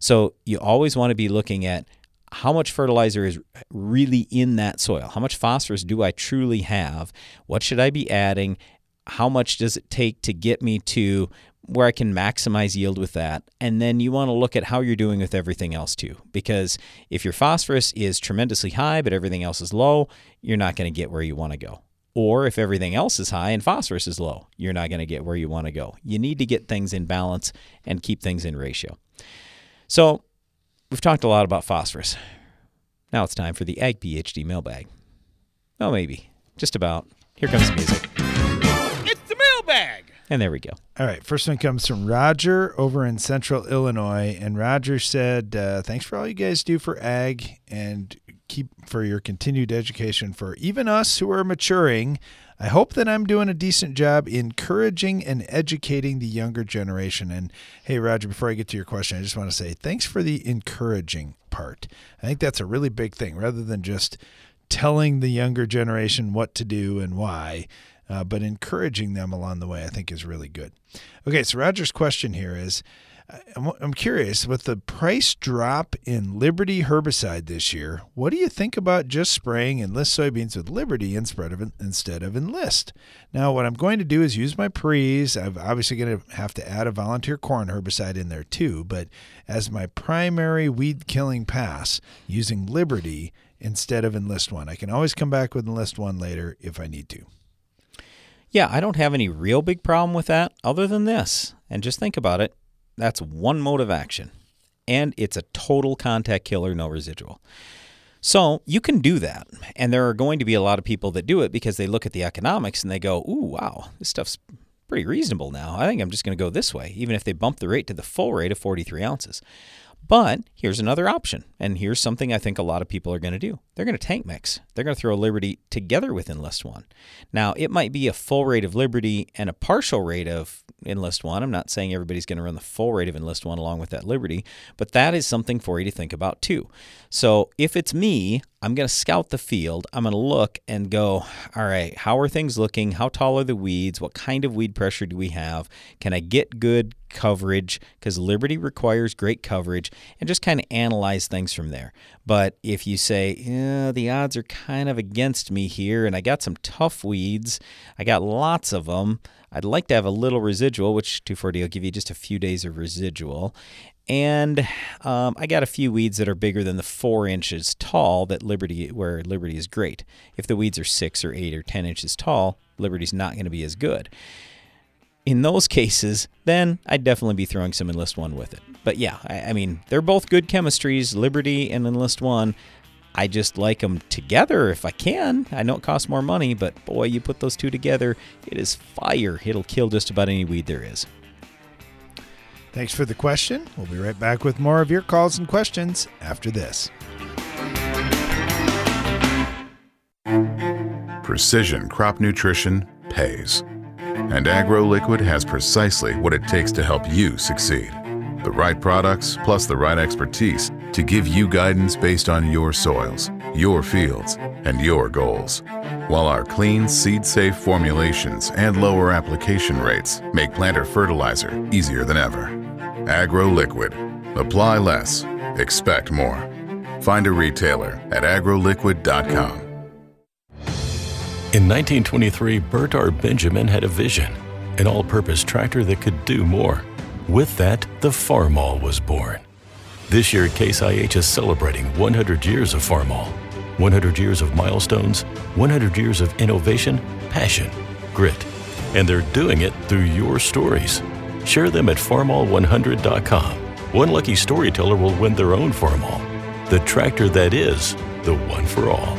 So you always want to be looking at how much fertilizer is really in that soil. How much phosphorus do I truly have? What should I be adding? How much does it take to get me to where I can maximize yield with that? And then you want to look at how you're doing with everything else too, because if your phosphorus is tremendously high but everything else is low, you're not going to get where you want to go. Or if everything else is high and phosphorus is low, you're not going to get where you want to go. You need to get things in balance and keep things in ratio. So we've talked a lot about phosphorus. Now it's time for the Ag PhD mailbag. Oh, maybe. Just about. Here comes the music. It's the mailbag! And there we go. All right. First one comes from Roger over in Central Illinois. And Roger said, uh, thanks for all you guys do for ag and keep for your continued education for even us who are maturing. I hope that I'm doing a decent job encouraging and educating the younger generation. And hey, Roger, before I get to your question, I just want to say thanks for the encouraging part. I think that's a really big thing, rather than just telling the younger generation what to do and why. Uh, but encouraging them along the way, I think, is really good. Okay, so Roger's question here is, I'm, I'm curious, with the price drop in Liberty herbicide this year, what do you think about just spraying Enlist soybeans with Liberty instead of, instead of Enlist? Now, what I'm going to do is use my pre's. I'm obviously going to have to add a volunteer corn herbicide in there too, but as my primary weed-killing pass, using Liberty instead of Enlist one. I can always come back with Enlist one later if I need to. Yeah, I don't have any real big problem with that other than this. And just think about it. That's one mode of action. And it's a total contact killer, no residual. So you can do that. And there are going to be a lot of people that do it because they look at the economics and they go, ooh, wow, this stuff's pretty reasonable now. I think I'm just going to go this way, even if they bump the rate to the full rate of forty-three ounces. But here's another option, and here's something I think a lot of people are going to do. They're going to tank mix. They're going to throw Liberty together with Enlist one. Now, it might be a full rate of Liberty and a partial rate of Enlist one. I'm not saying everybody's going to run the full rate of Enlist one along with that Liberty, but that is something for you to think about too. So if it's me, I'm going to scout the field. I'm going to look and go, all right, how are things looking? How tall are the weeds? What kind of weed pressure do we have? Can I get good coverage? Because Liberty requires great coverage, and just kind of analyze things from there. But if you say, yeah, the odds are kind of against me here, and I got some tough weeds, I got lots of them, I'd like to have a little residual, which two forty will give you just a few days of residual. And um, I got a few weeds that are bigger than the four inches tall that Liberty, where Liberty is great. If the weeds are six or eight or ten inches tall, Liberty's not going to be as good. In those cases, then I'd definitely be throwing some Enlist One with it. But yeah, I, I mean, they're both good chemistries, Liberty and Enlist One. I just like them together if I can. I know it costs more money, but boy, you put those two together, it is fire. It'll kill just about any weed there is. Thanks for the question. We'll be right back with more of your calls and questions after this. Precision crop nutrition pays. And AgroLiquid has precisely what it takes to help you succeed. The right products plus the right expertise to give you guidance based on your soils, your fields, and your goals. While our clean, seed-safe formulations and lower application rates make planter fertilizer easier than ever. AgroLiquid. Apply less. Expect more. Find a retailer at agroliquid dot com. In nineteen twenty-three, Bertard Benjamin had a vision, an all-purpose tractor that could do more. With that, the Farmall was born. This year, Case I H is celebrating one hundred years of Farmall. one hundred years of milestones, one hundred years of innovation, passion, grit. And they're doing it through your stories. Share them at farmall one hundred dot com. One lucky storyteller will win their own Farmall, the tractor that is the one for all.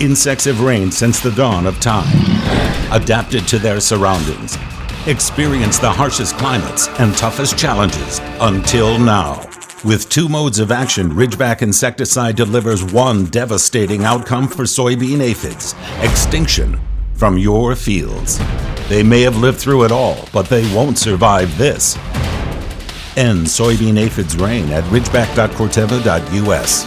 Insects have reigned since the dawn of time, adapted to their surroundings, experienced the harshest climates and toughest challenges until now. With two modes of action, Ridgeback insecticide delivers one devastating outcome for soybean aphids: extinction from your fields. They may have lived through it all, but they won't survive this. End soybean aphids reign at ridgeback dot corteva dot U S.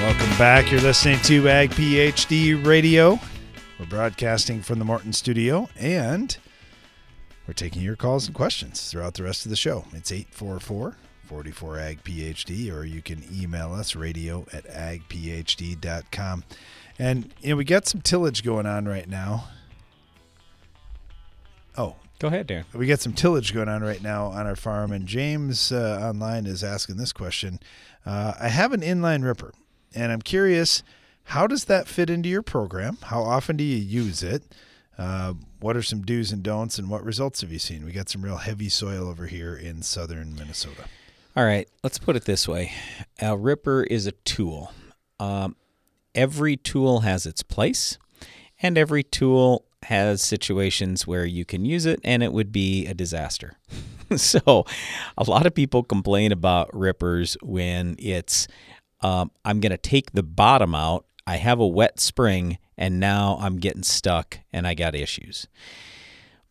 Welcome back. You're listening to Ag PhD Radio. We're broadcasting from the Morton studio, and we're taking your calls and questions throughout the rest of the show. It's eight four four, four four, A G P H D, or you can email us, radio at agphd dot com. And, you know, we got some tillage going on right now. Oh. Go ahead, Darren. We got some tillage going on right now on our farm, and James uh, online is asking this question. Uh, I have an inline ripper. And I'm curious, how does that fit into your program? How often do you use it? Uh, what are some do's and don'ts, and what results have you seen? We got some real heavy soil over here in southern Minnesota. All right, let's put it this way. A ripper is a tool. Um, every tool has its place, and every tool has situations where you can use it and it would be a disaster. So a lot of people complain about rippers when it's, um, I'm going to take the bottom out, I have a wet spring, and now I'm getting stuck and I got issues.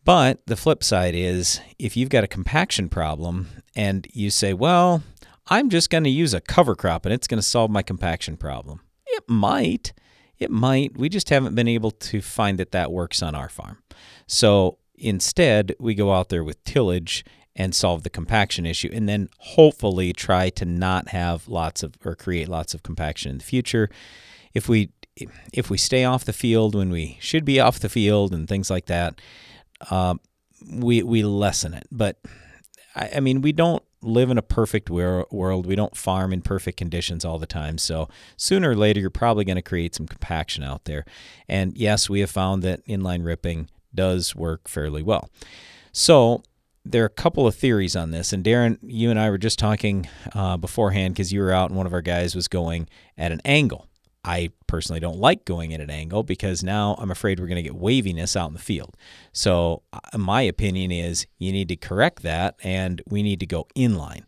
But the flip side is if you've got a compaction problem and you say, well, I'm just going to use a cover crop and it's going to solve my compaction problem. It might. It might. We just haven't been able to find that that works on our farm. So instead, we go out there with tillage and solve the compaction issue, and then hopefully try to not have lots of or create lots of compaction in the future. If we if we stay off the field when we should be off the field and things like that, uh, we we lessen it. But I, I mean, we don't live in a perfect world. We don't farm in perfect conditions all the time. So sooner or later, you're probably going to create some compaction out there. And yes, we have found that inline ripping does work fairly well. So there are a couple of theories on this. And Darren, you and I were just talking uh, beforehand because you were out and one of our guys was going at an angle. I personally don't like going at an angle because now I'm afraid we're going to get waviness out in the field. So my opinion is you need to correct that, and we need to go inline,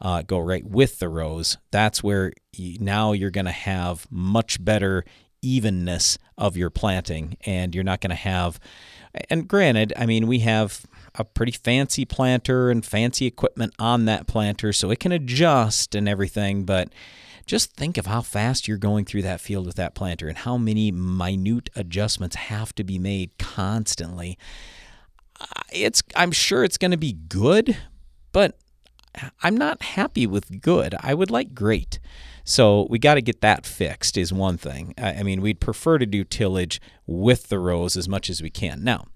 uh, go right with the rows. That's where you, now you're going to have much better evenness of your planting, and you're not going to have – and granted, I mean, we have a pretty fancy planter and fancy equipment on that planter, so it can adjust and everything, but – just think of how fast you're going through that field with that planter and how many minute adjustments have to be made constantly. It's, I'm sure it's going to be good, but I'm not happy with good. I would like great. So we got to get that fixed is one thing. I mean, we'd prefer to do tillage with the rows as much as we can. Now,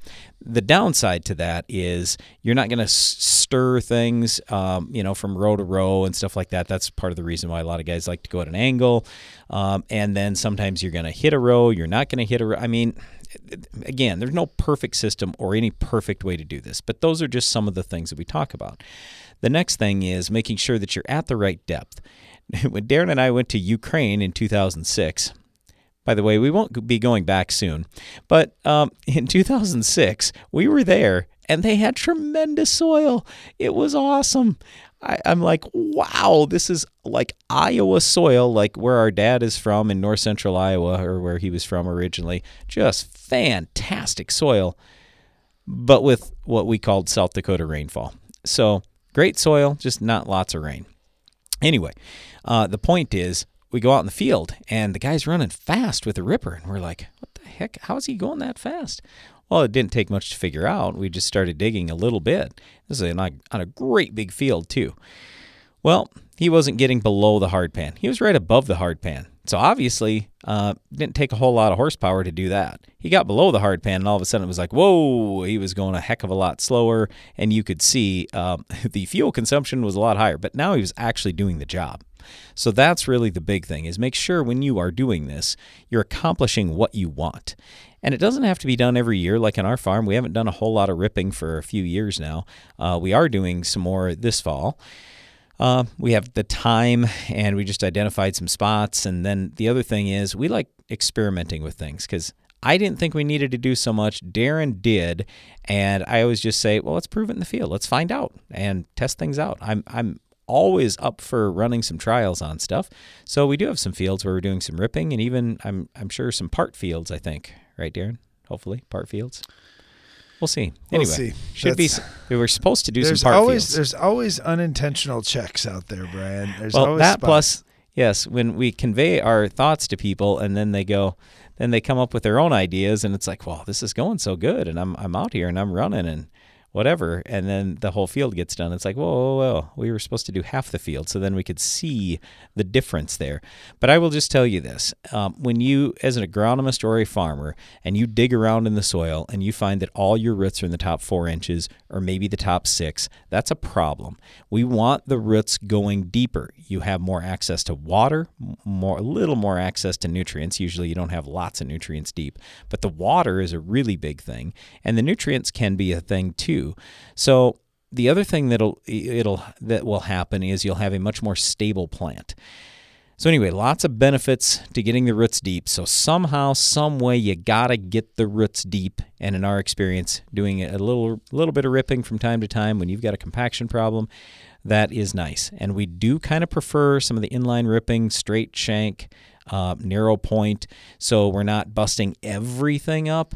the downside to that is you're not going to stir things, um, you know, from row to row and stuff like that. That's part of the reason why a lot of guys like to go at an angle. Um, and then sometimes you're going to hit a row. You're not going to hit a row. I mean, again, there's no perfect system or any perfect way to do this. But those are just some of the things that we talk about. The next thing is making sure that you're at the right depth. When Darren and I went to Ukraine in two thousand six, by the way, we won't be going back soon, but um, in two thousand six, we were there and they had tremendous soil. It was awesome. I, I'm like, wow, this is like Iowa soil, like where our dad is from in north central Iowa or where he was from originally. Just fantastic soil, but with what we called South Dakota rainfall. So great soil, just not lots of rain. Anyway, uh, the point is we go out in the field and the guy's running fast with a ripper and we're like, what the heck? How is he going that fast? Well, it didn't take much to figure out. We just started digging a little bit. This is on a great big field too. Well, he wasn't getting below the hard pan. He was right above the hard pan. So obviously uh, didn't take a whole lot of horsepower to do that. He got below the hard pan and all of a sudden it was like, whoa, he was going a heck of a lot slower. And you could see um, the fuel consumption was a lot higher, but now he was actually doing the job. So that's really the big thing is make sure when you are doing this, you're accomplishing what you want. And it doesn't have to be done every year. Like on our farm, we haven't done a whole lot of ripping for a few years now. Uh, we are doing some more this fall. Uh, we have the time and we just identified some spots. And then the other thing is we like experimenting with things because I didn't think we needed to do so much. Darren did. And I always just say, well, let's prove it in the field. Let's find out and test things out. I'm, I'm always up for running some trials on stuff. So we do have some fields where we're doing some ripping and even I'm, I'm sure some part fields, I think. Right, Darren? Hopefully part fields. We'll see. Anyway, we'll see. Should That's, be. We were supposed to do some part always, fields. There's always unintentional checks out there, Brian. There's well, always that spots. Plus, yes, when we convey our thoughts to people, and then they go, then they come up with their own ideas, and it's like, wow, this is going so good, and I'm I'm out here and I'm running and whatever, and then the whole field gets done. It's like, whoa, whoa, whoa, we were supposed to do half the field, so then we could see the difference there. But I will just tell you this. Um, when you, as an agronomist or a farmer, and you dig around in the soil and you find that all your roots are in the top four inches or maybe the top six, that's a problem. We want the roots going deeper. You have more access to water, more, a little more access to nutrients. Usually you don't have lots of nutrients deep, but the water is a really big thing, and the nutrients can be a thing too. So the other thing that'll it'll that will happen is you'll have a much more stable plant. So anyway, lots of benefits to getting the roots deep. So somehow, some way, you gotta get the roots deep. And in our experience, doing a little little bit of ripping from time to time when you've got a compaction problem, that is nice. And we do kind of prefer some of the inline ripping, straight shank, uh, narrow point, so we're not busting everything up.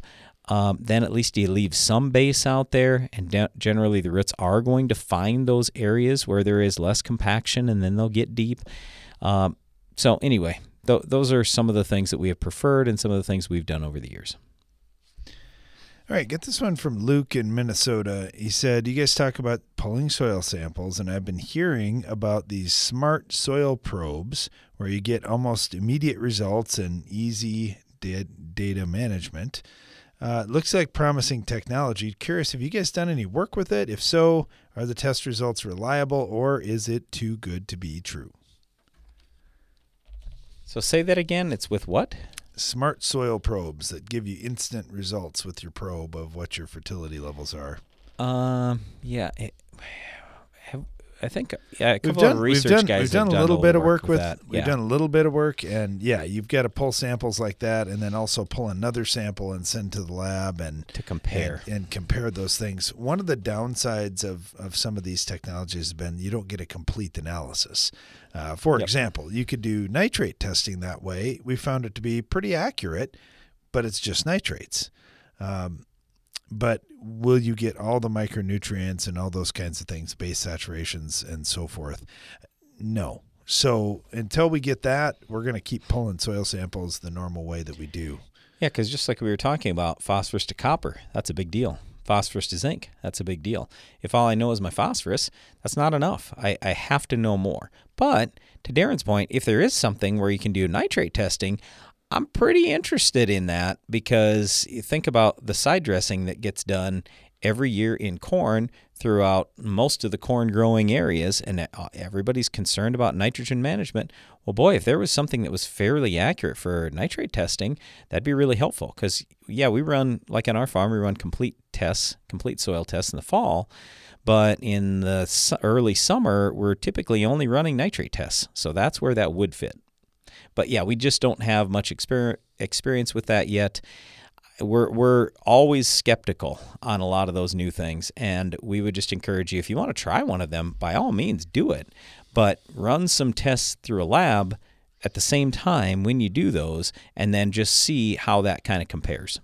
Um, then at least you leave some base out there, and de- generally the roots are going to find those areas where there is less compaction, and then they'll get deep. Um, so anyway, th- those are some of the things that we have preferred and some of the things we've done over the years. All right, get this one from Luke in Minnesota. He said, you guys talk about pulling soil samples, and I've been hearing about these smart soil probes where you get almost immediate results and easy da- data management. Uh, looks like promising technology. Curious, have you guys done any work with it? If so, are the test results reliable, or is it too good to be true? So say that again. It's with what? Smart soil probes that give you instant results with your probe of what your fertility levels are. Um. Yeah. It, have, I think yeah, a couple done, of research we've done, guys we've done have done a little, little bit of work, work with. with we've yeah. done a little bit of work, and yeah, you've got to pull samples like that, and then also pull another sample and send to the lab and to compare and, and compare those things. One of the downsides of of some of these technologies has been you don't get a complete analysis. Uh, for yep. example, you could do nitrate testing that way. We found it to be pretty accurate, but it's just nitrates. Um, but will you get all the micronutrients and all those kinds of things, base saturations and so forth? No. So until we get that, we're going to keep pulling soil samples the normal way that we do. Yeah, because just like we were talking about, phosphorus to copper, that's a big deal. Phosphorus to zinc, that's a big deal. If all I know is my phosphorus, that's not enough. I, I have to know more. But to Darren's point, if there is something where you can do nitrate testing, I'm pretty interested in that, because you think about the side dressing that gets done every year in corn throughout most of the corn growing areas, and everybody's concerned about nitrogen management. Well, boy, if there was something that was fairly accurate for nitrate testing, that'd be really helpful, because, yeah, we run, like on our farm, we run complete tests, complete soil tests in the fall, but in the early summer, we're typically only running nitrate tests, so that's where that would fit. But, yeah, we just don't have much exper- experience with that yet. We're we're always skeptical on a lot of those new things, and we would just encourage you, if you want to try one of them, by all means, do it. But run some tests through a lab at the same time when you do those, and then just see how that kind of compares.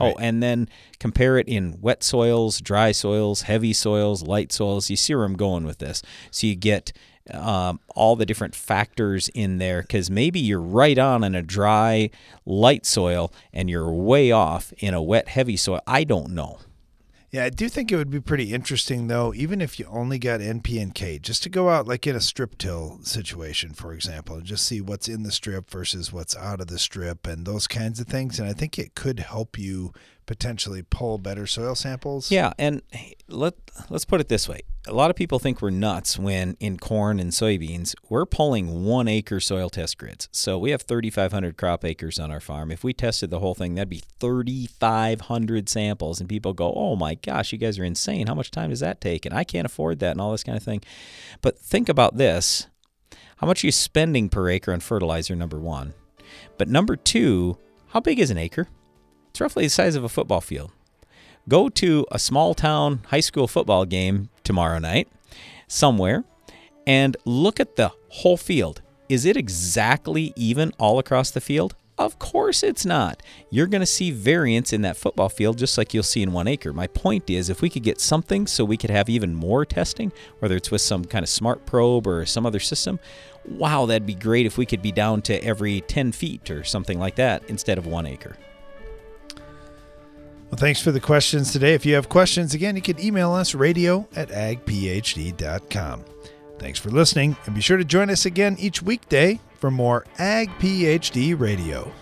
Right. Oh, and then compare it in wet soils, dry soils, heavy soils, light soils. You see where I'm going with this. So you get Um, all the different factors in there, because maybe you're right on in a dry, light soil and you're way off in a wet, heavy soil. I don't know. Yeah, I do think it would be pretty interesting, though, even if you only got N P and K, just to go out like in a strip till situation, for example, and just see what's in the strip versus what's out of the strip and those kinds of things. And I think it could help you potentially pull better soil samples. Yeah, and let, let's put it this way. A lot of people think we're nuts when in corn and soybeans, we're pulling one-acre soil test grids. So we have thirty-five hundred crop acres on our farm. If we tested the whole thing, that'd be thirty-five hundred samples. And people go, oh, my gosh, you guys are insane. How much time does that take? And I can't afford that and all this kind of thing. But think about this. How much are you spending per acre on fertilizer, number one? But number two, how big is an acre? It's roughly the size of a football field. Go to a small town high school football game tomorrow night somewhere and look at the whole field. Is it exactly even all across the field? Of course it's not. You're going to see variance in that football field just like you'll see in one acre. My point is, if we could get something so we could have even more testing, whether it's with some kind of smart probe or some other system, wow, that'd be great if we could be down to every ten feet or something like that instead of one acre. Well, thanks for the questions today. If you have questions, again, you can email us, radio at ag p h d dot com. Thanks for listening, and be sure to join us again each weekday for more Ag PhD Radio.